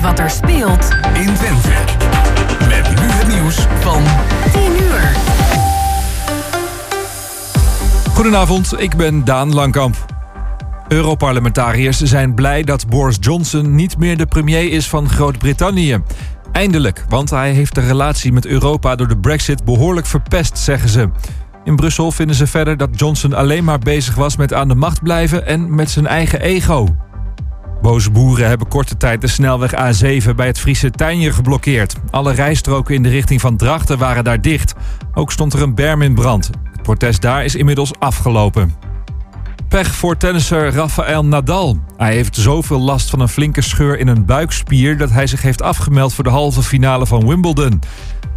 weet wat er speelt in Twente. Met nu het nieuws van 10 uur. Goedenavond, ik ben Daan Langkamp. Europarlementariërs zijn blij dat Boris Johnson niet meer de premier is van Groot-Brittannië. Eindelijk, want hij heeft de relatie met Europa door de Brexit behoorlijk verpest, zeggen ze. In Brussel vinden ze verder dat Johnson alleen maar bezig was met aan de macht blijven en met zijn eigen ego. Boze boeren hebben korte tijd de snelweg A7 bij het Friese Tijnje geblokkeerd. Alle rijstroken in de richting van Drachten waren daar dicht. Ook stond er een berm in brand. Het protest daar is inmiddels afgelopen. Pech voor tennisser Rafael Nadal. Hij heeft zoveel last van een flinke scheur in een buikspier dat hij zich heeft afgemeld voor de halve finale van Wimbledon.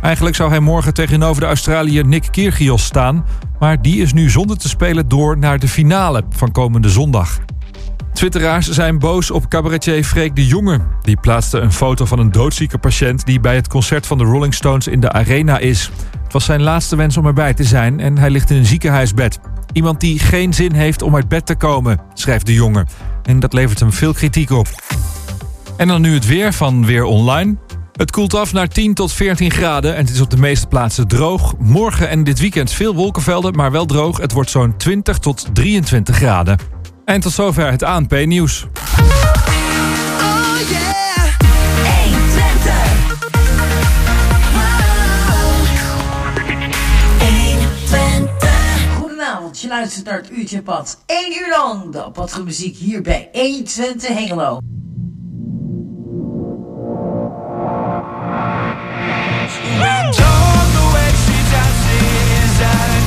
Eigenlijk zou hij morgen tegenover de Australiër Nick Kyrgios staan, maar die is nu zonder te spelen door naar de finale van komende zondag. Twitteraars zijn boos op cabaretier Freek de Jonge. Die plaatste een foto van een doodzieke patiënt die bij het concert van de Rolling Stones in de arena is. Het was zijn laatste wens om erbij te zijn en hij ligt in een ziekenhuisbed. Iemand die geen zin heeft om uit bed te komen, schrijft de Jonge. En dat levert hem veel kritiek op. En dan nu het weer van Weer Online. Het koelt af naar 10 tot 14 graden en het is op de meeste plaatsen droog. Morgen en dit weekend veel wolkenvelden, maar wel droog. Het wordt zo'n 20 tot 23 graden. En tot zover het ANP-nieuws. Je luistert naar het uurtje pad. 1 uur lang de Patro muziek hier bij 120 Hengelo. Wat muziek hier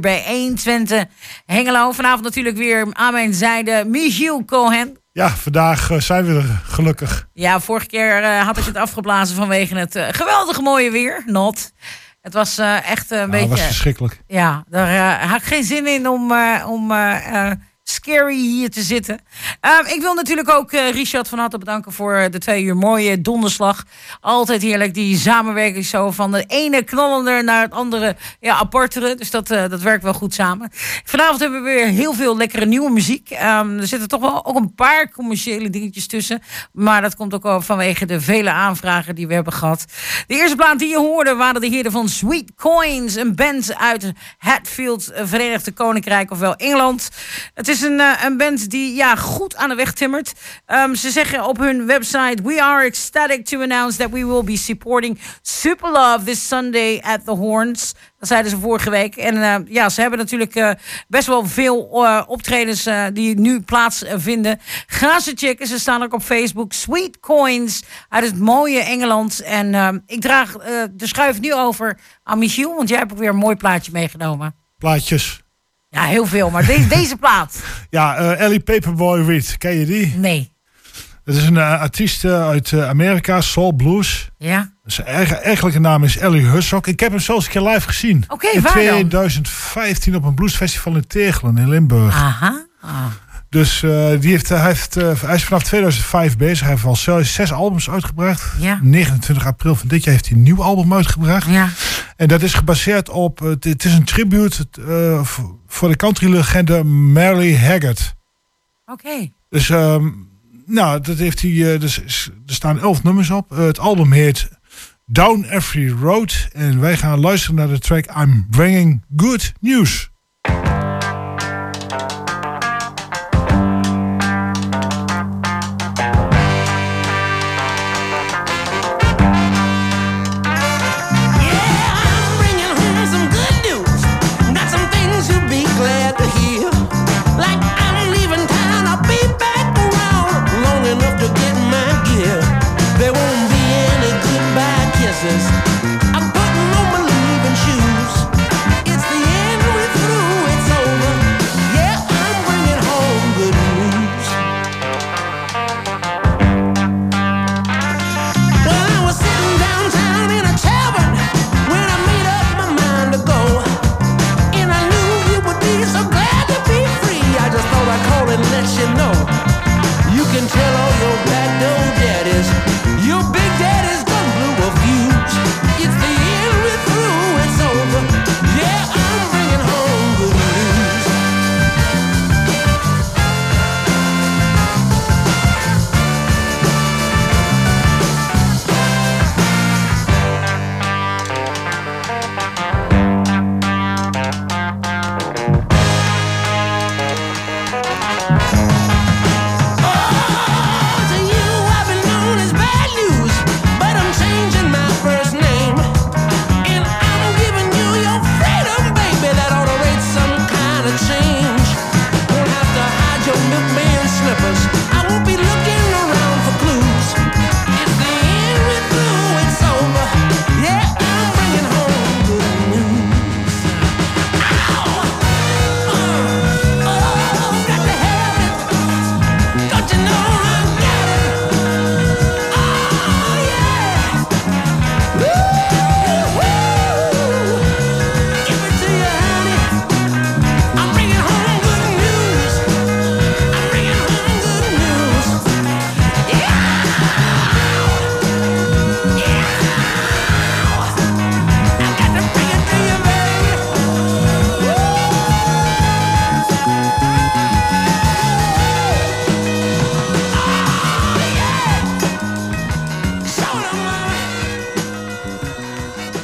bij 120 Hengelo. Vanavond natuurlijk weer aan mijn zijde Michiel Cohen. Ja, vandaag zijn we er gelukkig. Ja, vorige keer had ik het afgeblazen vanwege het geweldige mooie weer. Not. Het was echt een beetje... Het was verschrikkelijk. Ja, daar had ik geen zin in om Scary hier te zitten. Ik wil natuurlijk ook Richard van Hatten bedanken voor de 2 uur mooie donderslag. Altijd heerlijk, die samenwerking zo van de ene knallender naar het andere apartere. Dus dat werkt wel goed samen. Vanavond hebben we weer heel veel lekkere nieuwe muziek. Er zitten toch wel ook een paar commerciële dingetjes tussen. Maar dat komt ook al vanwege de vele aanvragen die we hebben gehad. De eerste plaat die je hoorde waren de heren van Sweet Coins. Een band uit Hatfield, Verenigd Koninkrijk, ofwel Engeland. Het is een band die goed aan de weg timmert. Ze zeggen op hun website: "We are ecstatic to announce that we will be supporting Super Love this Sunday at the Horns." Dat zeiden ze vorige week. En ze hebben natuurlijk best wel veel optredens die nu plaatsvinden. Ga ze checken. Ze staan ook op Facebook. Sweet Coins uit het mooie Engeland. En ik draag de schuif nu over aan Michiel, want jij hebt ook weer een mooi plaatje meegenomen. Plaatjes. Ja, heel veel, maar deze plaat. Ja, Ellie Paperboy Reed, ken je die? Nee. Het is een artiest uit Amerika, Soul Blues. Ja. Zijn eigenlijke naam is Ellie Hussock. Ik heb hem zelfs een keer live gezien. Oké, waar dan? In 2015 op een bluesfestival in Tegelen in Limburg. Aha. Oh. Dus hij is vanaf 2005 bezig. Hij heeft al 6 albums uitgebracht. Ja. 29 april van dit jaar heeft hij een nieuw album uitgebracht. Ja. En dat is gebaseerd op... Het is een tribute voor de countrylegende Merle Haggard. Oké. Dus dat heeft hij... er staan 11 nummers op. Het album heet Down Every Road. En wij gaan luisteren naar de track I'm Bringing Good News. I'm putting on my leaving shoes. It's the end, we're through, it's over. Yeah, I'm bringing home good news. Well, I was sitting downtown in a tavern when I made up my mind to go. And I knew you would be so glad to be free. I just thought I'd call and let you know. You can tell all your black no daddies, your big daddies.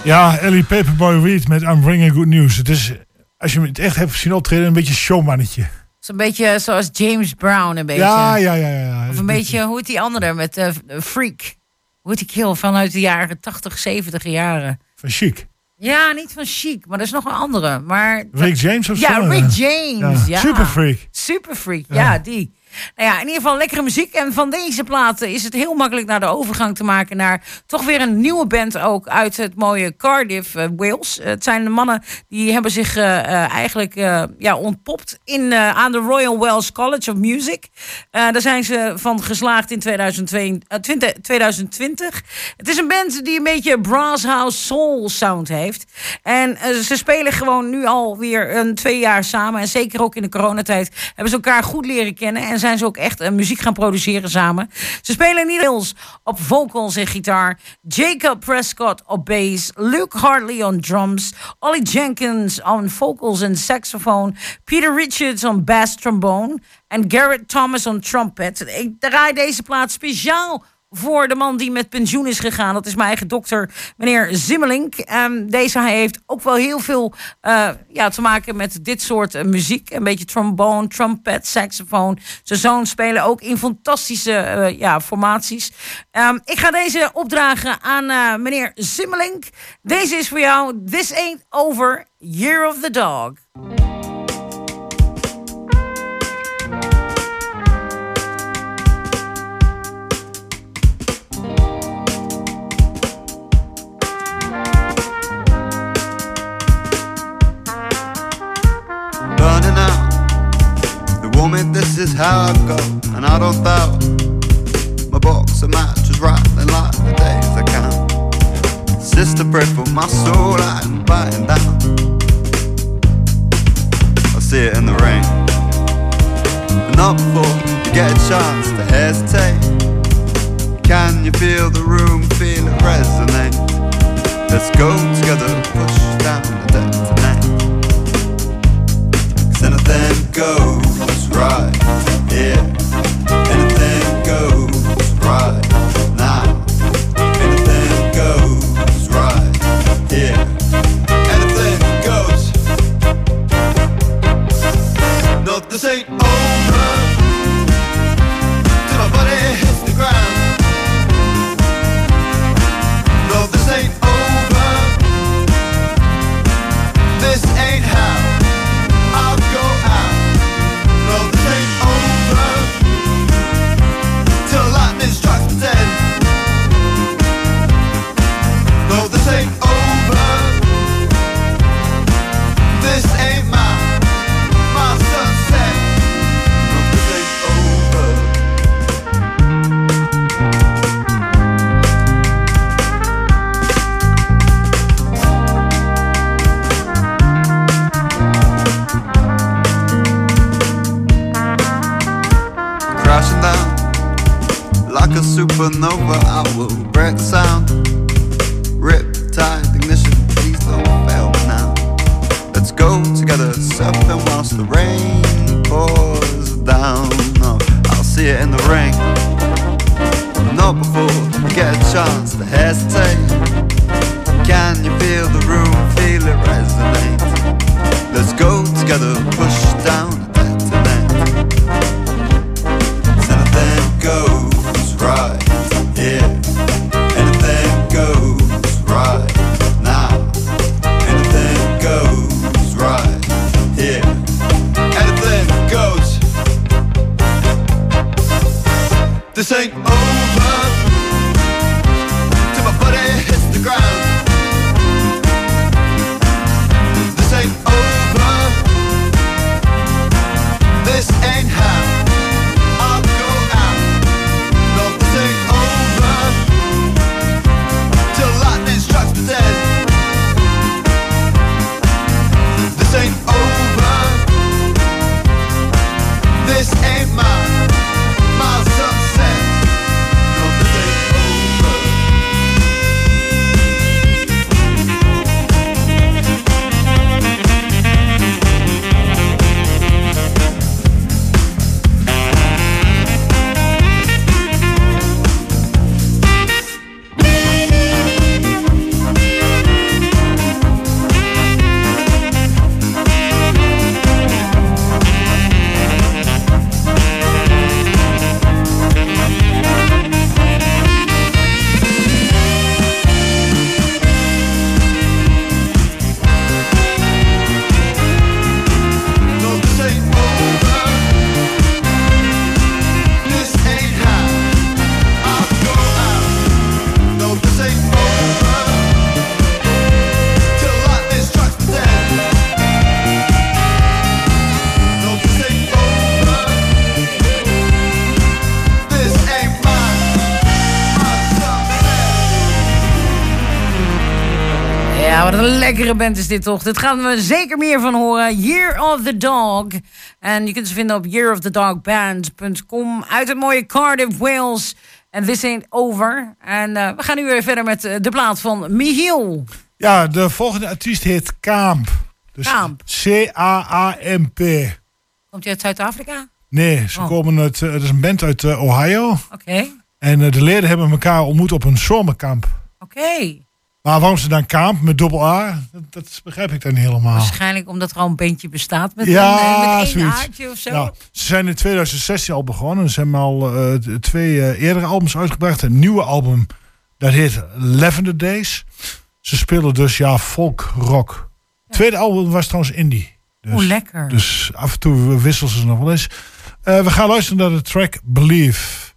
Ja, Ellie Paperboy Reed met I'm Bringing Good News. Het is, als je het echt hebt zien optreden, een beetje een showmannetje. Het is een beetje zoals James Brown een beetje. Ja. Of een beetje, hoe heet die andere met Freek? Hoe heet die kill vanuit de jaren 80, 70 jaren? Van Chic. Ja, niet van Chic, maar er is nog een andere. Maar Rick James of zo? Ja, Rick James. Ja. Super Freek. Ja, die. Nou ja, in ieder geval lekkere muziek. En van deze platen is het heel makkelijk naar de overgang te maken naar toch weer een nieuwe band ook uit het mooie Cardiff, Wales. Het zijn de mannen die hebben zich eigenlijk ontpopt aan de Royal Welsh College of Music. Daar zijn ze van geslaagd in 2020. Het is een band die een beetje brasshouse soul sound heeft. En ze spelen gewoon nu alweer 2 jaar samen. En zeker ook in de coronatijd hebben ze elkaar goed leren kennen. En zijn ze ook echt muziek gaan produceren samen. Ze spelen in ieder geval op vocals en gitaar. Jacob Prescott op bass. Luke Hartley on drums. Ollie Jenkins on vocals en saxophone. Peter Richards on bass trombone. En Garrett Thomas on trumpet. Ik draai deze plaat speciaal voor de man die met pensioen is gegaan. Dat is mijn eigen dokter, meneer Zimmelink. Deze heeft ook wel heel veel te maken met dit soort muziek. Een beetje trombone, trompet, saxofoon. Zijn zoon spelen ook in fantastische formaties. Ik ga deze opdragen aan meneer Zimmelink. Deze is voor jou. This Ain't Over, Year of the Dog. Burning out, they warn me this is how I go, and I don't doubt my box of matches rattling like the days I can. Sister prayed for my soul, I'm biting down. I see it in the rain, but not before you get a chance to hesitate. Can you feel the room, feel it resonate? Let's go together, push down the deck tonight. Anything goes right, yeah. Anything goes right now. Anything goes right, yeah. Anything goes. No, this ain't over till my body hits the ground. No, this ain't over. This ain't how supernova, I will break sound. Riptide ignition, please don't fail me now. Let's go together, surfing whilst the rain pours down. No, I'll see it in the rain, not before you get a chance to hesitate. Can you feel the room, feel it resonate? Let's go together, push down the deck tonight. It's anything goes. Right, yeah. Anything goes right now. Anything goes right, yeah. Anything goes. This ain't over till my body hits the ground. This ain't over. This ain't how. This ain't over. This ain't my sunset. No, Wat een lekkere band is dit toch. Dit gaan we zeker meer van horen. Year of the Dog. En je kunt ze vinden op yearofthedogband.com. Uit het mooie Cardiff, Wales. En This Ain't Over. En we gaan nu weer verder met de plaat van Michiel. Ja, de volgende artiest heet Caamp. Dus Caamp. C-A-A-M-P. Komt hij uit Zuid-Afrika? Nee, ze komen uit... Het is een band uit Ohio. Oké. En de leden hebben elkaar ontmoet op een zomerkamp. Oké. Maar waarom ze dan Caamp met dubbel A? Dat begrijp ik dan niet helemaal. Waarschijnlijk omdat er al een bandje bestaat met een aardje of zo. Nou, ze zijn in 2016 al begonnen. Ze hebben al twee eerdere albums uitgebracht. Een nieuwe album, dat heet Lavender Days. Ze spelen dus folk rock. Ja. Tweede album was trouwens indie. Dus, lekker. Dus af en toe wisselen ze nog wel eens. We gaan luisteren naar de track Believe.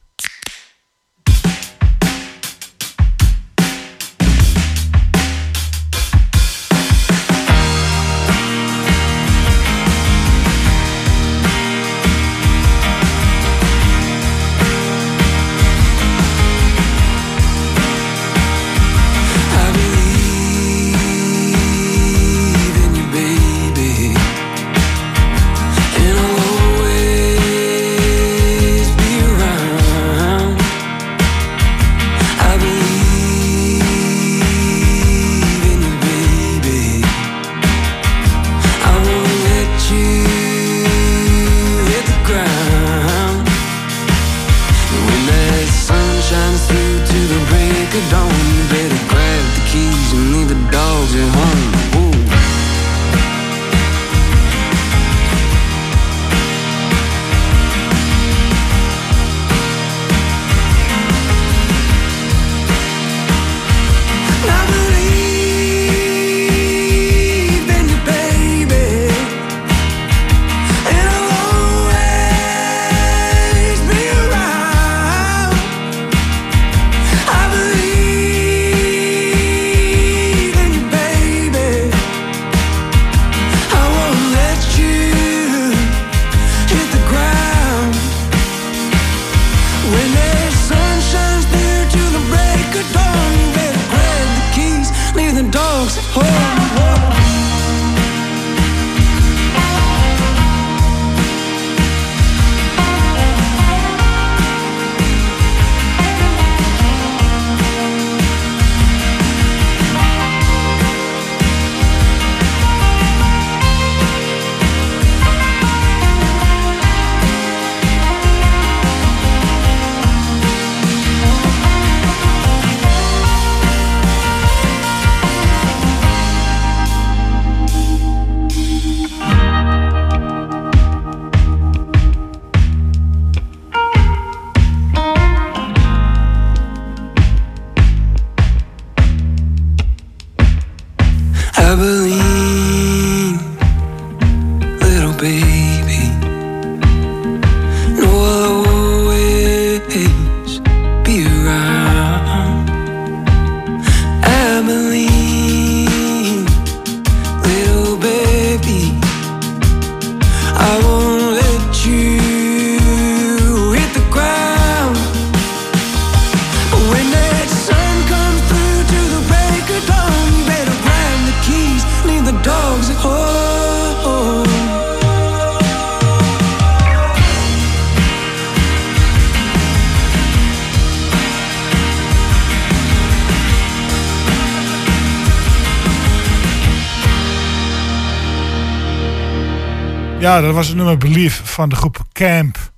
Ja, dat was het nummer Believe van de groep Caamp.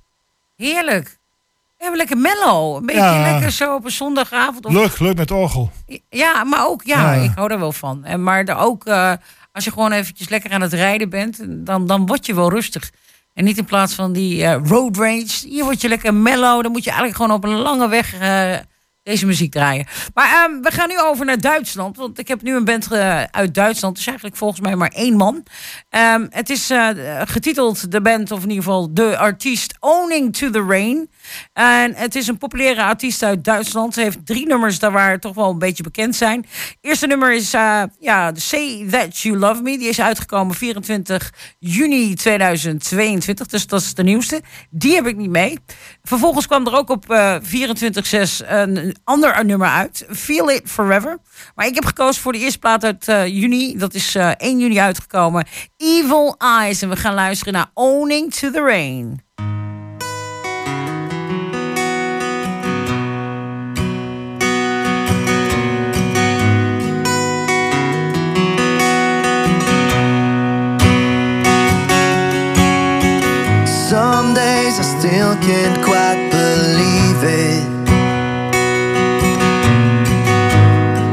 Heerlijk. Even lekker mellow. Een beetje lekker zo op een zondagavond. Of... Leuk met orgel. Ja, maar ook, ja, ik hou daar wel van. En, maar ook, als je gewoon eventjes lekker aan het rijden bent, dan word je wel rustig. En niet in plaats van die road rage. Hier word je lekker mellow. Dan moet je eigenlijk gewoon op een lange weg deze muziek draaien. Maar we gaan nu over naar Duitsland. Want ik heb nu een band uit Duitsland. Dus eigenlijk volgens mij maar één man. Het is getiteld de band, of in ieder geval de artiest, Owning to the Rain. En het is een populaire artiest uit Duitsland. Ze heeft 3 nummers daar waar toch wel een beetje bekend zijn. Het eerste nummer is Say That You Love Me. Die is uitgekomen 24 juni 2022. Dus dat is de nieuwste. Die heb ik niet mee. Vervolgens kwam er ook op 24/6 een ander nummer uit, Feel It Forever. Maar ik heb gekozen voor de eerste plaat uit juni. Dat is 1 juni uitgekomen. Evil Eyes. En we gaan luisteren naar Owning to the Rain. Some days I still can't quite believe it.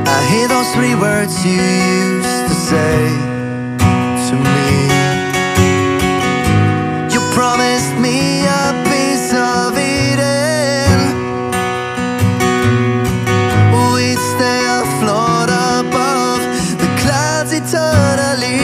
I hear those 3 words you used to say to me. You promised me a piece of Eden. We'd stay afloat above the clouds eternally.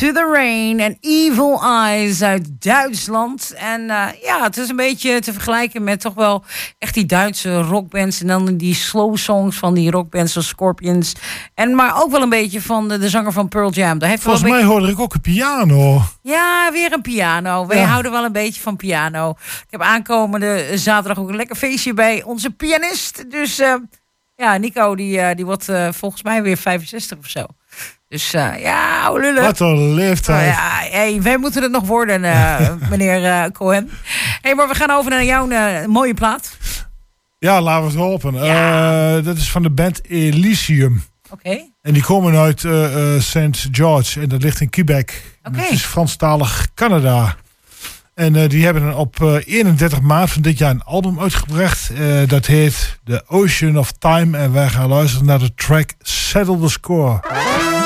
To the Rain en Evil Eyes uit Duitsland. En ja, het is een beetje te vergelijken met toch wel echt die Duitse rockbands. En dan die slow songs van die rockbands als Scorpions. En maar ook wel een beetje van de zanger van Pearl Jam. Daar heeft volgens mij hoorde ik ook een piano. Ja, weer een piano. Wij houden wel een beetje van piano. Ik heb aankomende zaterdag ook een lekker feestje bij onze pianist. Dus ja, Nico die wordt volgens mij weer 65 of zo. Dus ja, oude lullen. Wat een leeftijd. Hey, wij moeten het nog worden, meneer Cohen. Hey, maar we gaan over naar jouw mooie plaat. Ja, laten we het hopen. Ja. Dat is van de band Elysium. Okay. En die komen uit St. George. En dat ligt in Quebec. Okay. Dat is Franstalig Canada. En die hebben op 31 maart van dit jaar een album uitgebracht. Dat heet The Ocean of Time. En wij gaan luisteren naar de track Settle the Score. It's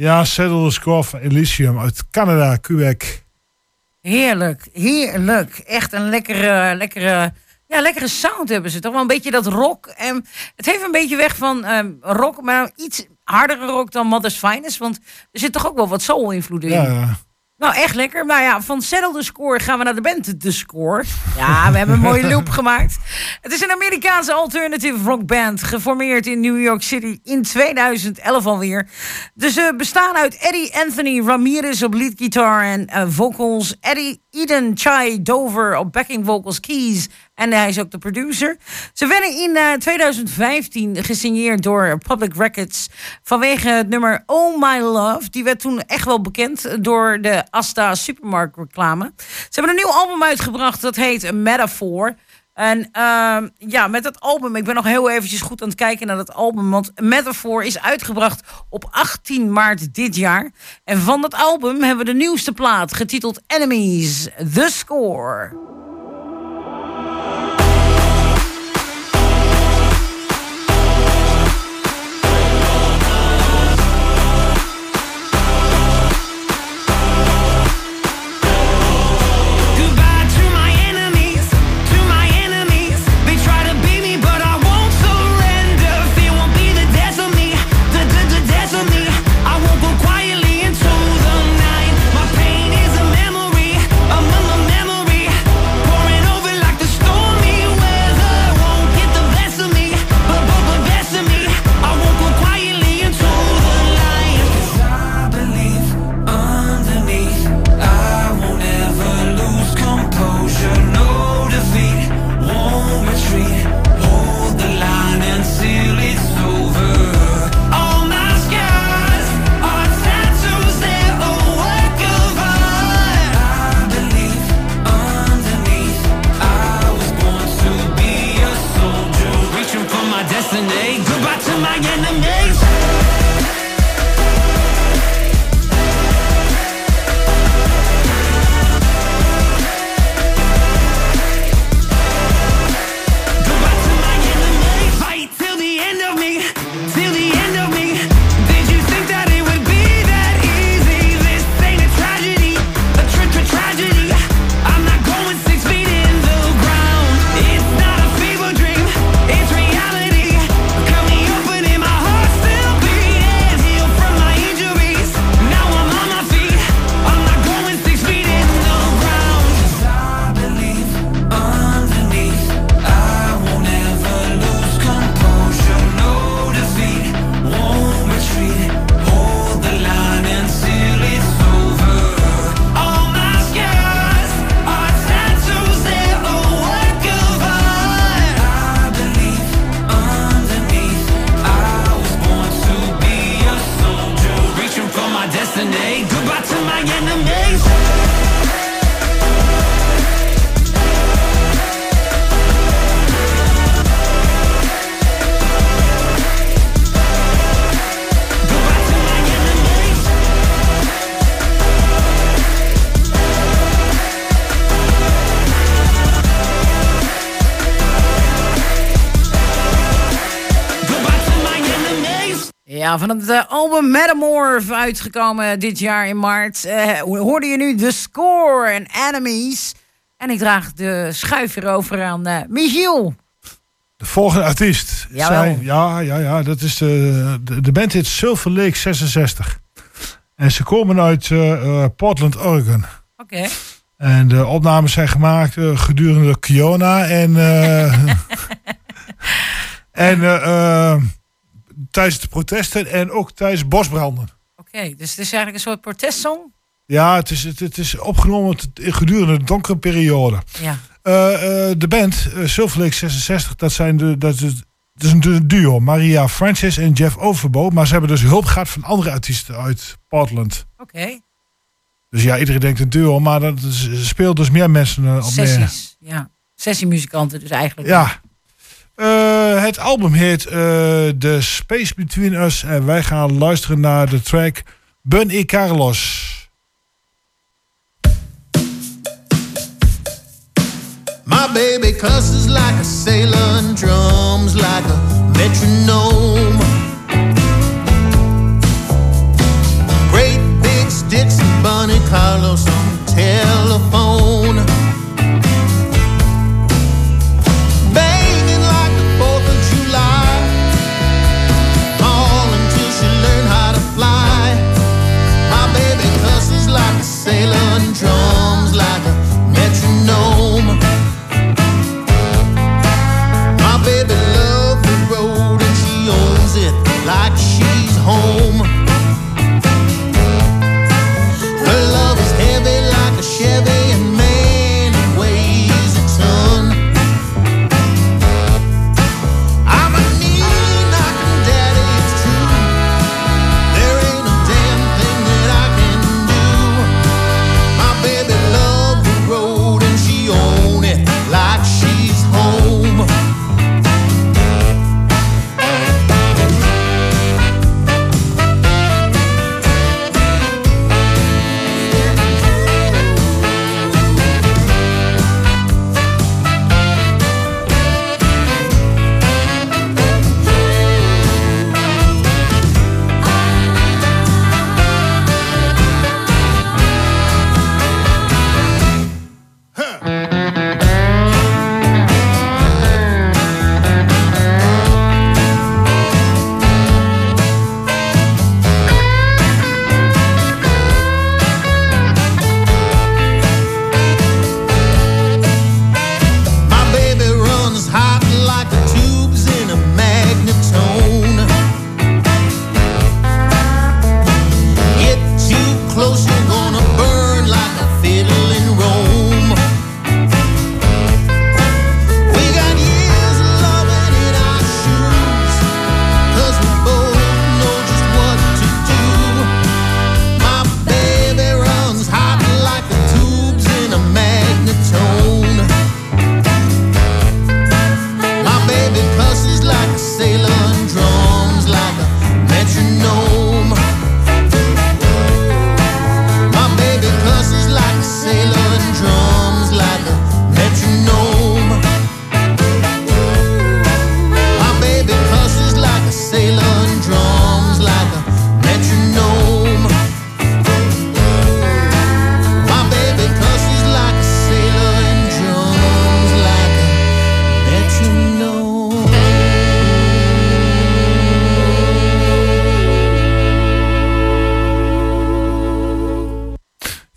Ja, Settle the Score van Elysium uit Canada, Quebec. Heerlijk, heerlijk. Echt een lekkere sound hebben ze. Toch wel een beetje dat rock. En het heeft een beetje weg van rock, maar iets hardere rock dan Mother's Finest. Want er zit toch ook wel wat soul-invloed in. Ja. Nou, echt lekker. Maar ja, van Settle the Score gaan we naar de band The Score. Ja, we hebben een mooie loop gemaakt. Het is een Amerikaanse alternative rockband, geformeerd in New York City in 2011 alweer. Dus ze bestaan uit Eddie Anthony Ramirez op lead guitar en vocals. Eddie Eden Chai Dover op backing vocals, keys. En hij is ook de producer. Ze werden in 2015 gesigneerd door Public Records vanwege het nummer Oh My Love. Die werd toen echt wel bekend door de Asta Supermarkt reclame. Ze hebben een nieuw album uitgebracht, dat heet Metaphor. En met dat album, ik ben nog heel eventjes goed aan het kijken naar dat album, want Metaphor is uitgebracht op 18 maart dit jaar. En van dat album hebben we de nieuwste plaat, getiteld Enemies, The Score. Ja, van het album Metamorph uitgekomen dit jaar in maart. Hoorde je nu The Score en Enemies. En ik draag de schuif weer over aan Michiel. De volgende artiest. Dat is de band heet Silver Lake 66. En ze komen uit Portland, Oregon. Oké. En de opnames zijn gemaakt gedurende Kiona en... tijdens de protesten en ook tijdens bosbranden. Oké, dus het is eigenlijk een soort protestsong? Ja, het is opgenomen gedurende de donkere periode. Ja. De band Silver Lake 66, dat is een duo. Maria Francis en Jeff Overbo. Maar ze hebben dus hulp gehad van andere artiesten uit Portland. Oké. Dus ja, iedereen denkt een duo, maar dat speelt dus meer mensen op sessies, meer. Ja. Sessiemuzikanten dus eigenlijk. Ja. Het album heet The Space Between Us. En wij gaan luisteren naar de track Ben y Carlos. My baby cusses like a sailor and drums like a metronome.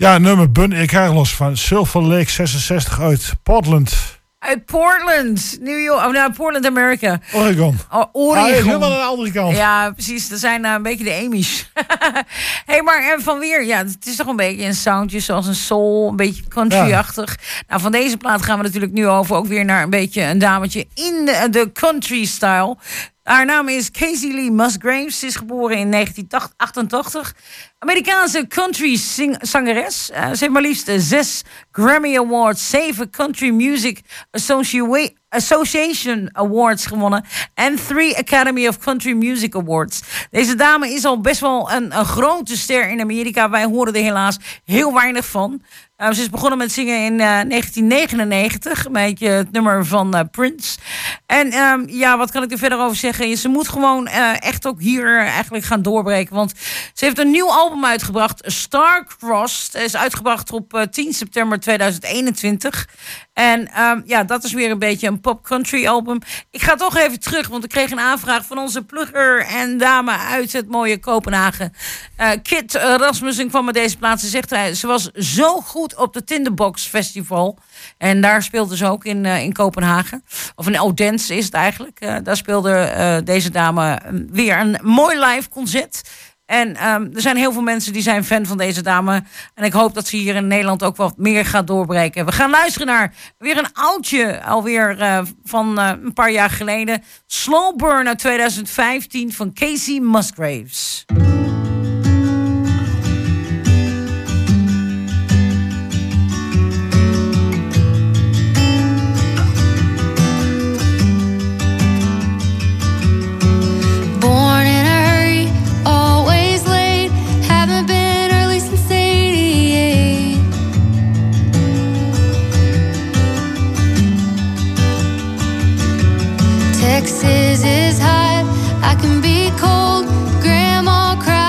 Ja, nummer Bun Ik Hagelos van Silver Lake 66 uit Portland. Uit Portland, New York. Oh, nou, Portland, Amerika. Oregon. Oh, Oregon. Ah, helemaal aan de andere kant. Ja, precies. Dat zijn een beetje de Amy's. Hé, maar van Weer. Ja, het is toch een beetje een soundje zoals een soul. Een beetje country-achtig. Ja. Nou, van deze plaat gaan we natuurlijk nu over. Ook weer naar een beetje een dametje in de country-style. Haar naam is Kacey Lee Musgraves. Ze is geboren in 1988. Amerikaanse country zangeres. Ze heeft maar liefst 6 Grammy Awards, 7 Country Music Association Awards gewonnen en 3 Academy of Country Music Awards. Deze dame is al best wel een grote ster in Amerika. Wij horen er helaas heel weinig van. Ze is begonnen met zingen in 1999, met het nummer van Prince. En ja, wat kan ik er verder over zeggen? Ze moet gewoon echt ook hier eigenlijk gaan doorbreken. Want ze heeft een nieuw album uitgebracht, Star-Crossed. Is uitgebracht op 10 september 2021. En ja, dat is weer een beetje een pop-country album. Ik ga toch even terug, want ik kreeg een aanvraag van onze plugger en dame uit het mooie Kopenhagen. Kit Rasmussen kwam met deze plaat. Ze zegt, ze was zo goed op de Tinderbox Festival. En daar speelde ze ook in Kopenhagen. Of in Odense is het eigenlijk. Daar speelde deze dame weer een mooi live concert. En er zijn heel veel mensen die zijn fan van deze dame. En ik hoop dat ze hier in Nederland ook wat meer gaat doorbreken. We gaan luisteren naar weer een oudje alweer van een paar jaar geleden. Slow Burn uit 2015 van Kacey Musgraves. Texas is hot, I can be cold, grandma cries.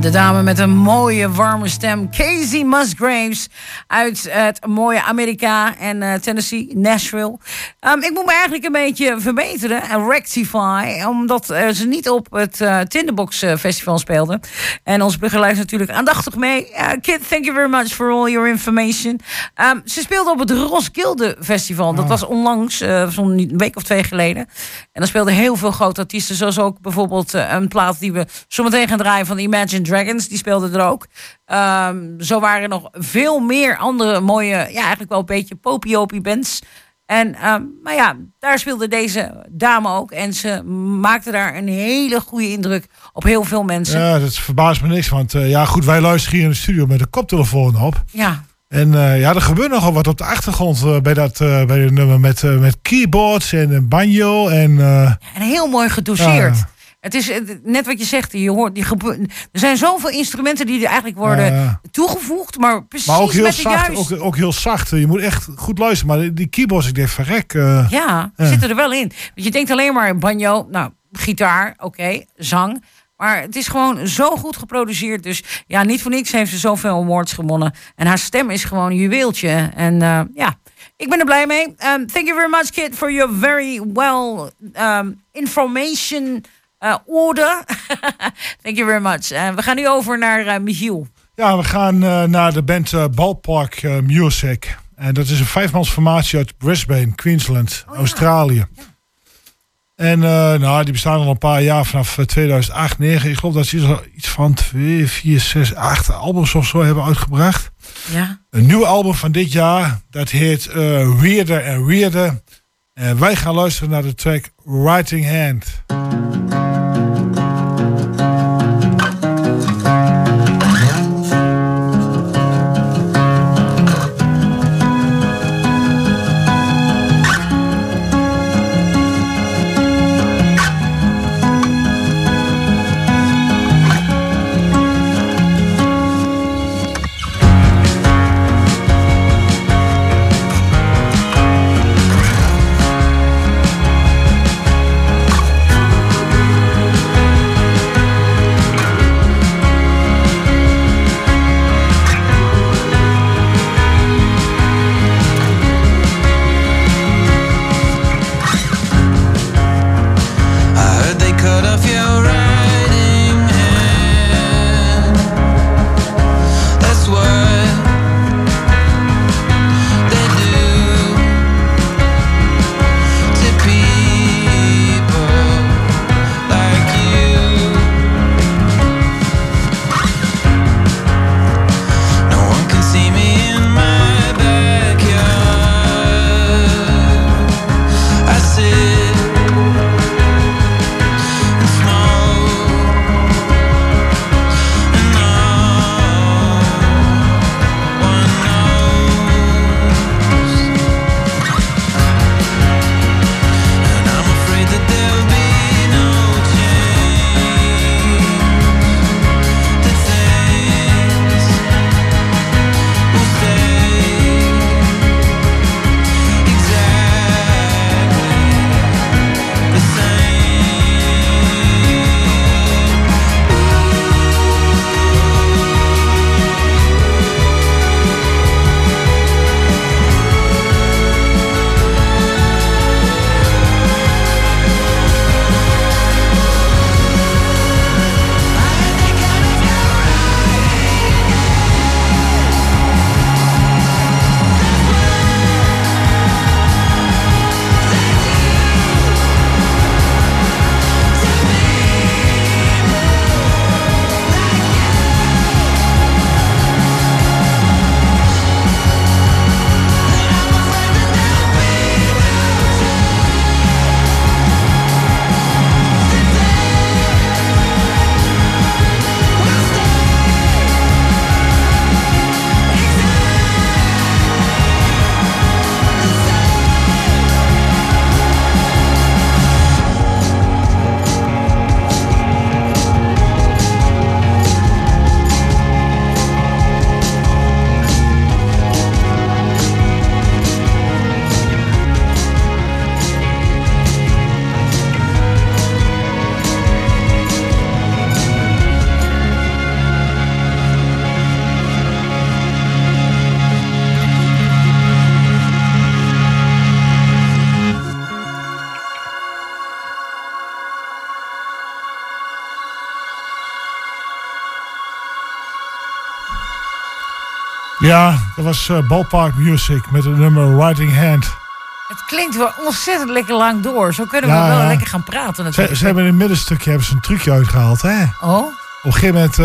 de dame met een mooie, warme stem. Kacey Musgraves uit het mooie Amerika en Tennessee, Nashville. Ik moet me eigenlijk een beetje verbeteren en rectify, omdat ze niet op het Tinderbox Festival speelden. En ons begeleidt natuurlijk aandachtig mee. Kid, thank you very much for all your information. Ze speelden op het Roskilde Festival. Dat was onlangs, zo'n week of twee geleden. En dan speelden heel veel grote artiesten, zoals ook bijvoorbeeld een plaat die we zometeen gaan draaien van Imagine Dragons. Die speelden er ook. Zo waren er nog veel meer andere mooie, ja, eigenlijk wel een beetje popiopie bands. En, maar ja, daar speelde deze dame ook. En ze maakte daar een hele goede indruk op heel veel mensen. Ja, dat verbaast me niks. Want ja, goed, wij luisteren hier in de studio met de koptelefoon op. Ja. En ja, er gebeurt nogal wat op de achtergrond bij dat nummer met keyboards en banjo. En heel mooi gedoseerd. Ja. Het is net wat je zegt. Je hoort, er zijn zoveel instrumenten die er eigenlijk worden toegevoegd. Maar precies ook heel met de zacht, juiste. Ook heel zacht. Je moet echt goed luisteren. Maar die keyboards, ik denk van gek. Zitten er wel in. Want je denkt alleen maar banjo, nou, gitaar, oké, zang. Maar het is gewoon zo goed geproduceerd. Dus ja, niet voor niks heeft ze zoveel awards gewonnen. En haar stem is gewoon een juweeltje. En ja, ik ben er blij mee. Thank you very much, Kid, for your very well information order. Thank you very much. We gaan nu over naar Michiel. Ja, we gaan naar de band Ballpark Music. En dat is een 5-mansformatie uit Brisbane, Queensland, Australië. Ja. En nou, die bestaan al een paar jaar, vanaf 2008, 2009. Ik geloof dat ze iets van 2, 4, 6, 8 albums of zo hebben uitgebracht. Ja. Een nieuw album van dit jaar, dat heet Weirder and Weirder. En wij gaan luisteren naar de track Writing Hand. Ja, dat was Ballpark Music met het nummer Writing Hand. Het klinkt wel ontzettend lekker lang door. Zo kunnen we wel lekker gaan praten natuurlijk. Ze hebben in het middenstukje een trucje uitgehaald, hè? Oh? Op een gegeven moment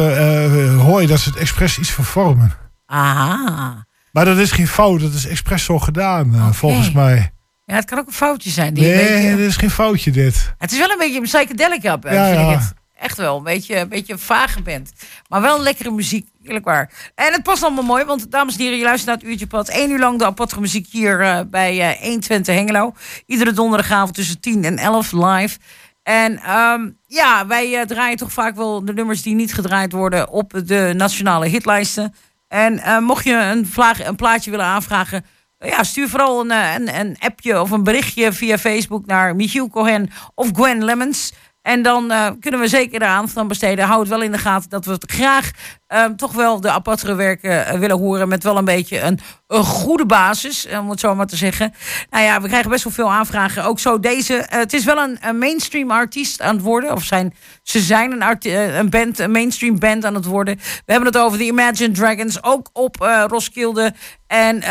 hoor je dat ze het expres iets vervormen. Aha. Maar dat is geen fout, dat is expres zo gedaan, volgens mij. Ja, het kan ook een foutje zijn. Nee, dit is geen foutje, dit. Het is wel een beetje een psychedelica, vind ik het. Echt wel, een beetje een vage band. Maar wel lekkere muziek, eerlijk waar. En het past allemaal mooi, want dames en heren, je luistert naar het Uurtje Pad. 1 uur lang de aparte muziek hier bij 120 Hengelo. Iedere donderdagavond tussen 10 en 11 live. En wij draaien toch vaak wel de nummers die niet gedraaid worden op de nationale hitlijsten. En mocht je een plaatje willen aanvragen, stuur vooral een appje of een berichtje via Facebook naar Michiel Cohen of Gwen Lemmens. En dan kunnen we zeker de aandacht aan besteden. Hou het wel in de gaten dat we het graag toch wel de apartere werken willen horen. Met wel een beetje een goede basis, om het zo maar te zeggen. Nou ja, we krijgen best wel veel aanvragen. Ook zo deze. Het is wel een mainstream artiest aan het worden. Of ze zijn een mainstream band aan het worden. We hebben het over de Imagine Dragons. Ook op Roskilde. En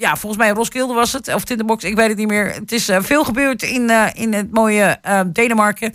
volgens mij Roskilde was het. Of Tinderbox, ik weet het niet meer. Het is veel gebeurd in het mooie Denemarken.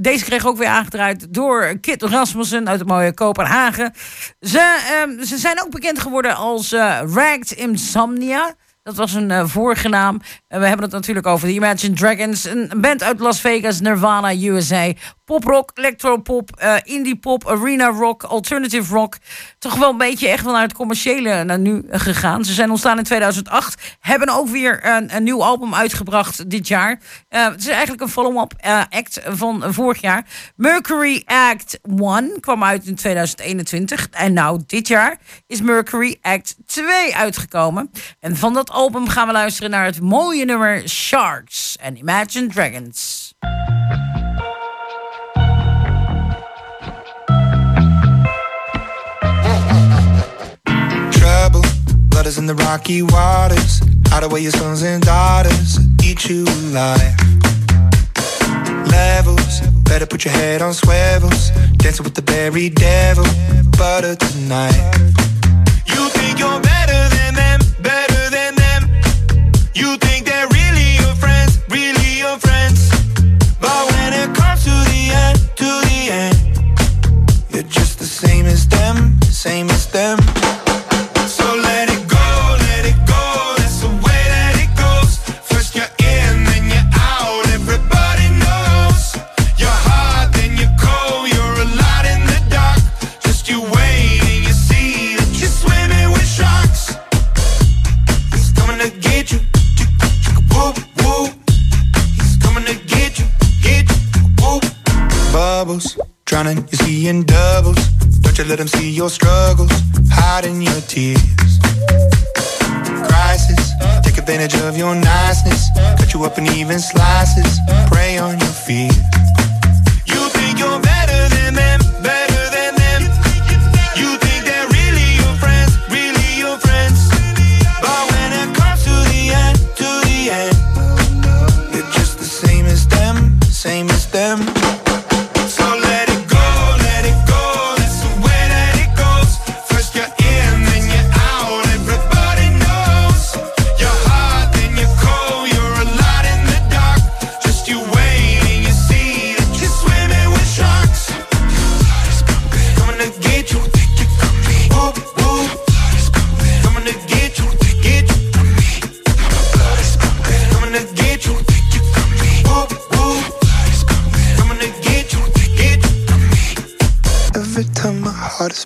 Deze kreeg ook weer aangedraaid door Kit Rasmussen uit het mooie Kopenhagen. Ze zijn ook bekend geworden als Ragged Insomnia. Dat was hun vorige naam. En we hebben het natuurlijk over de Imagine Dragons. Een band uit Las Vegas, Nirvana, USA. Poprock, electropop, indie pop, arena rock, alternative rock. Toch wel een beetje echt wel naar het commerciële naar nu gegaan. Ze zijn ontstaan in 2008. Hebben ook weer een nieuw album uitgebracht dit jaar. Het is eigenlijk een follow-up act van vorig jaar. Mercury Act 1 kwam uit in 2021. En nou, dit jaar is Mercury Act 2 uitgekomen. En van dat album gaan we luisteren naar het mooie nummer Sharks en Imagine Dragons. Trouble, blood is in the rocky waters. Out of way your sons and daughters eat you alive. Levels, better put your head on swivels. Dancing with the berry devil, butter tonight. You think you're better than them, better than them. You think they're really your friends, but when it comes to the end, you're just the same as them, same as them. So let it go, that's the way that it goes. First you're in, then you're out, everybody knows. You're hot, then you're cold, you're a lot in the dark. Just you wait and you see that you're swimming with sharks. He's coming to get you, whoop, whoop. He's coming to get you, whoop. Bubbles, drowning, you're seeing doubles. Don't you let him see your struggles, hiding your tears. Crisis, take advantage of your niceness. Cut you up in even slices, prey on your fears. You think you're better than them, better than them. You think they're really your friends, but when it comes to the end, you're just the same as them, same as them.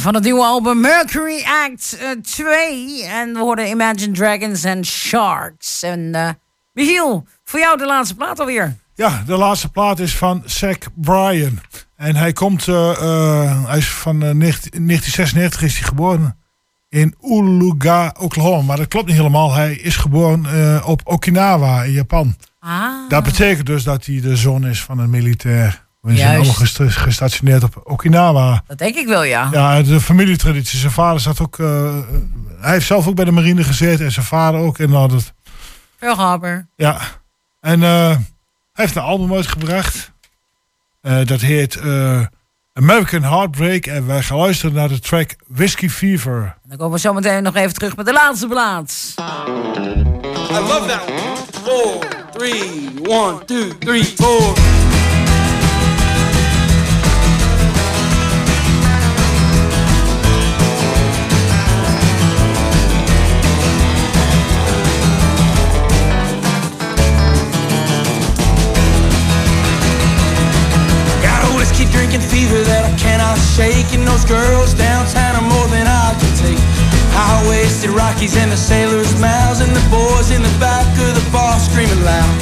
van het nieuwe album Mercury Act 2. En we hoorden Imagine Dragons en Sharks. En Michiel, voor jou de laatste plaat alweer. Ja, de laatste plaat is van Zach Bryan. En hij komt, hij is van 1996 is hij geboren in Uluga, Oklahoma. Maar dat klopt niet helemaal. Hij is geboren op Okinawa in Japan. Ah. Dat betekent dus dat hij de zoon is van een militair. We zijn allemaal gestationeerd op Okinawa. Dat denk ik wel, ja. Ja, de familietraditie. Zijn vader zat ook... hij heeft zelf ook bij de marine gezeten. En zijn vader ook. En had het... Merle Haggard. Ja. En hij heeft een album uitgebracht. Dat heet American Heartbreak. En wij gaan luisteren naar de track Whiskey Fever. Dan komen we zo meteen nog even terug met de laatste plaats. I love that one. 4, 3, 1, 2, 3, 4... Fever that I cannot shake, and those girls downtown are more than I can take. High-waisted Rockies and the sailors' mouths, and the boys in the back of the bar screaming loud.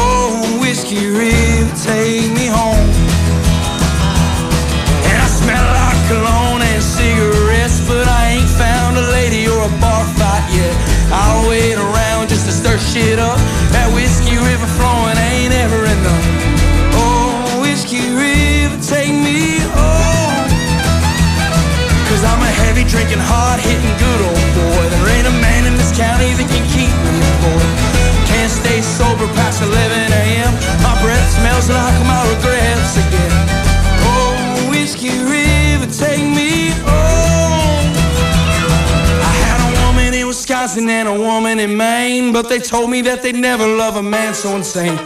Oh, whiskey river, take me home. And I smell like cologne and cigarettes, but I ain't found a lady or a bar fight yet. I'll wait around just to stir shit up. That whiskey river flowing ain't ever enough. Oh, whiskey river, take me home. Cause I'm a heavy drinking, hard hitting good old boy. There ain't a man in this county that can keep me employed. Can't stay sober past 11 a.m. My breath smells like my regrets again. Oh, Whiskey River, take me home. I had a woman in Wisconsin and a woman in Maine, but they told me that they'd never love a man so insane.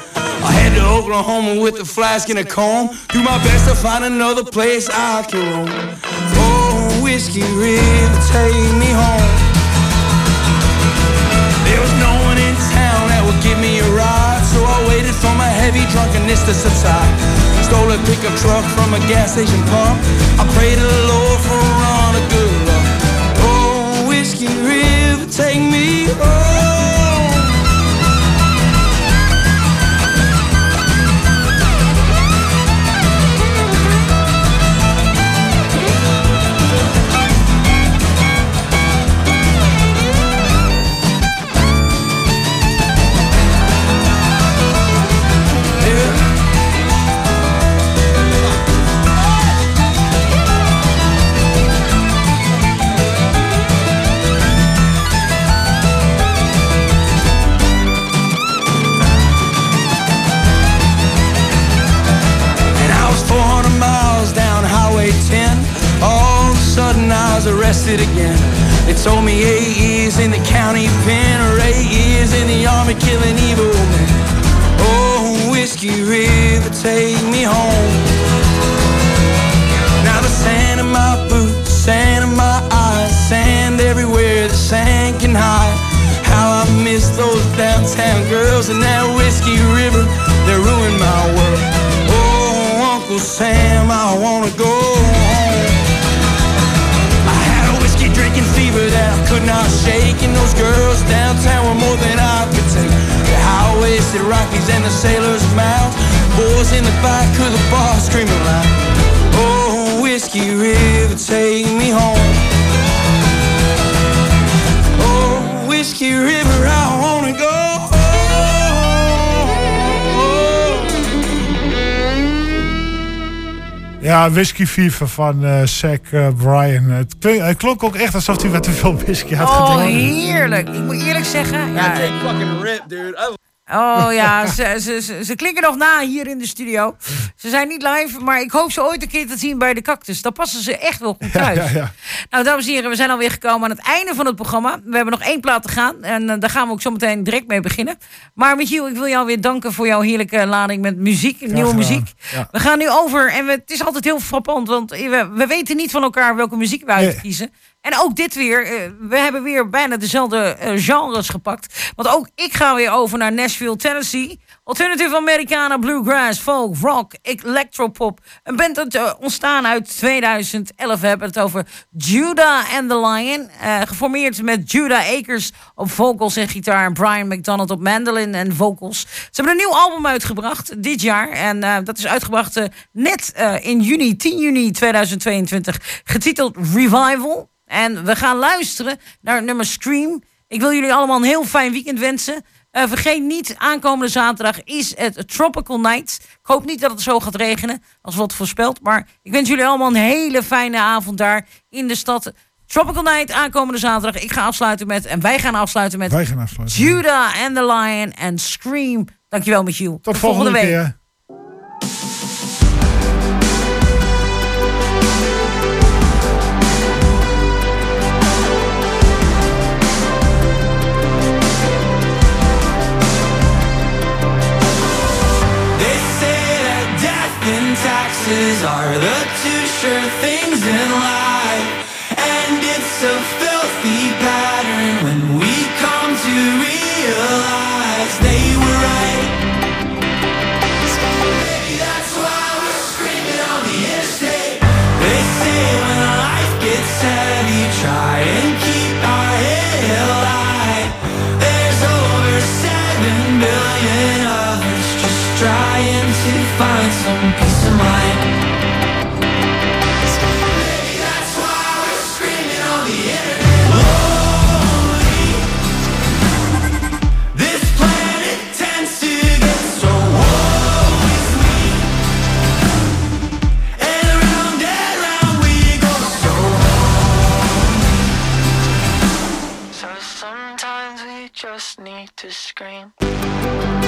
I head to Oklahoma with a flask and a comb. Do my best to find another place I can roam. Oh, Whiskey River, take me home. There was no one in town that would give me a ride, so I waited for my heavy drunkenness to subside. Stole a pickup truck from a gas station pump. I prayed to the Lord for a run of good luck. Oh, Whiskey River, take me home. Arrested again. They told me 8 years in the county pen or 8 years in the army killing evil men. Oh, Whiskey River, take me home. Now the sand in my boots, sand in my eyes, sand everywhere the sand can hide. How I miss those downtown girls and that Whiskey River that ruined my world. Oh, Uncle Sam, I wanna go home. Fever that I could not shake, and those girls downtown were more than I could take. The high-waisted Rockies and the sailors' mouths, boys in the back of the bar screaming loud. Oh, Whiskey River, take me home. Oh, Whiskey River, I wanna go. Ja, Whiskey Fever van Zach Bryan. Hij klonk ook echt alsof hij met te veel whisky had gedronken. Oh, heerlijk. Ik moet eerlijk zeggen... Ja, fucking rip, dude. Oh ja, ze klinken nog na hier in de studio. Ze zijn niet live, maar ik hoop ze ooit een keer te zien bij de Cactus. Dan passen ze echt wel goed thuis. Ja, ja, ja. Nou, dames en heren, we zijn alweer gekomen aan het einde van het programma. We hebben nog 1 plaat te gaan en daar gaan we ook zo meteen direct mee beginnen. Maar Michiel, ik wil jou weer danken voor jouw heerlijke lading met muziek, nieuwe muziek. Ja. We gaan nu over, en het is altijd heel frappant, want we weten niet van elkaar welke muziek we uitkiezen. En ook dit weer, we hebben weer bijna dezelfde genres gepakt. Want ook ik ga weer over naar Nashville, Tennessee. Alternative Americana, bluegrass, folk, rock, electropop. Een band dat ontstaan uit 2011. We hebben het over Judah and the Lion. Geformeerd met Judah Akers op vocals en gitaar. En Brian McDonald op mandolin en vocals. Ze hebben een nieuw album uitgebracht dit jaar. En dat is uitgebracht net in juni, 10 juni 2022. Getiteld Revival. En we gaan luisteren naar het nummer Scream. Ik wil jullie allemaal een heel fijn weekend wensen. Vergeet niet, aankomende zaterdag is het Tropical Night. Ik hoop niet dat het zo gaat regenen, als wat voorspelt. Maar ik wens jullie allemaal een hele fijne avond daar in de stad. Tropical Night, aankomende zaterdag. Wij gaan afsluiten met Judah and the Lion en Scream. Dankjewel, Michiel. Tot volgende week. Keer. Taxes are the two sure things in life, and it's a filthy pattern when we come to realize they were right. Maybe that's why we're screaming on the interstate. They say when life gets heavy, try and keep our head alive. There's over 7 billion of us just trying to find some peace of mind. Just need to scream.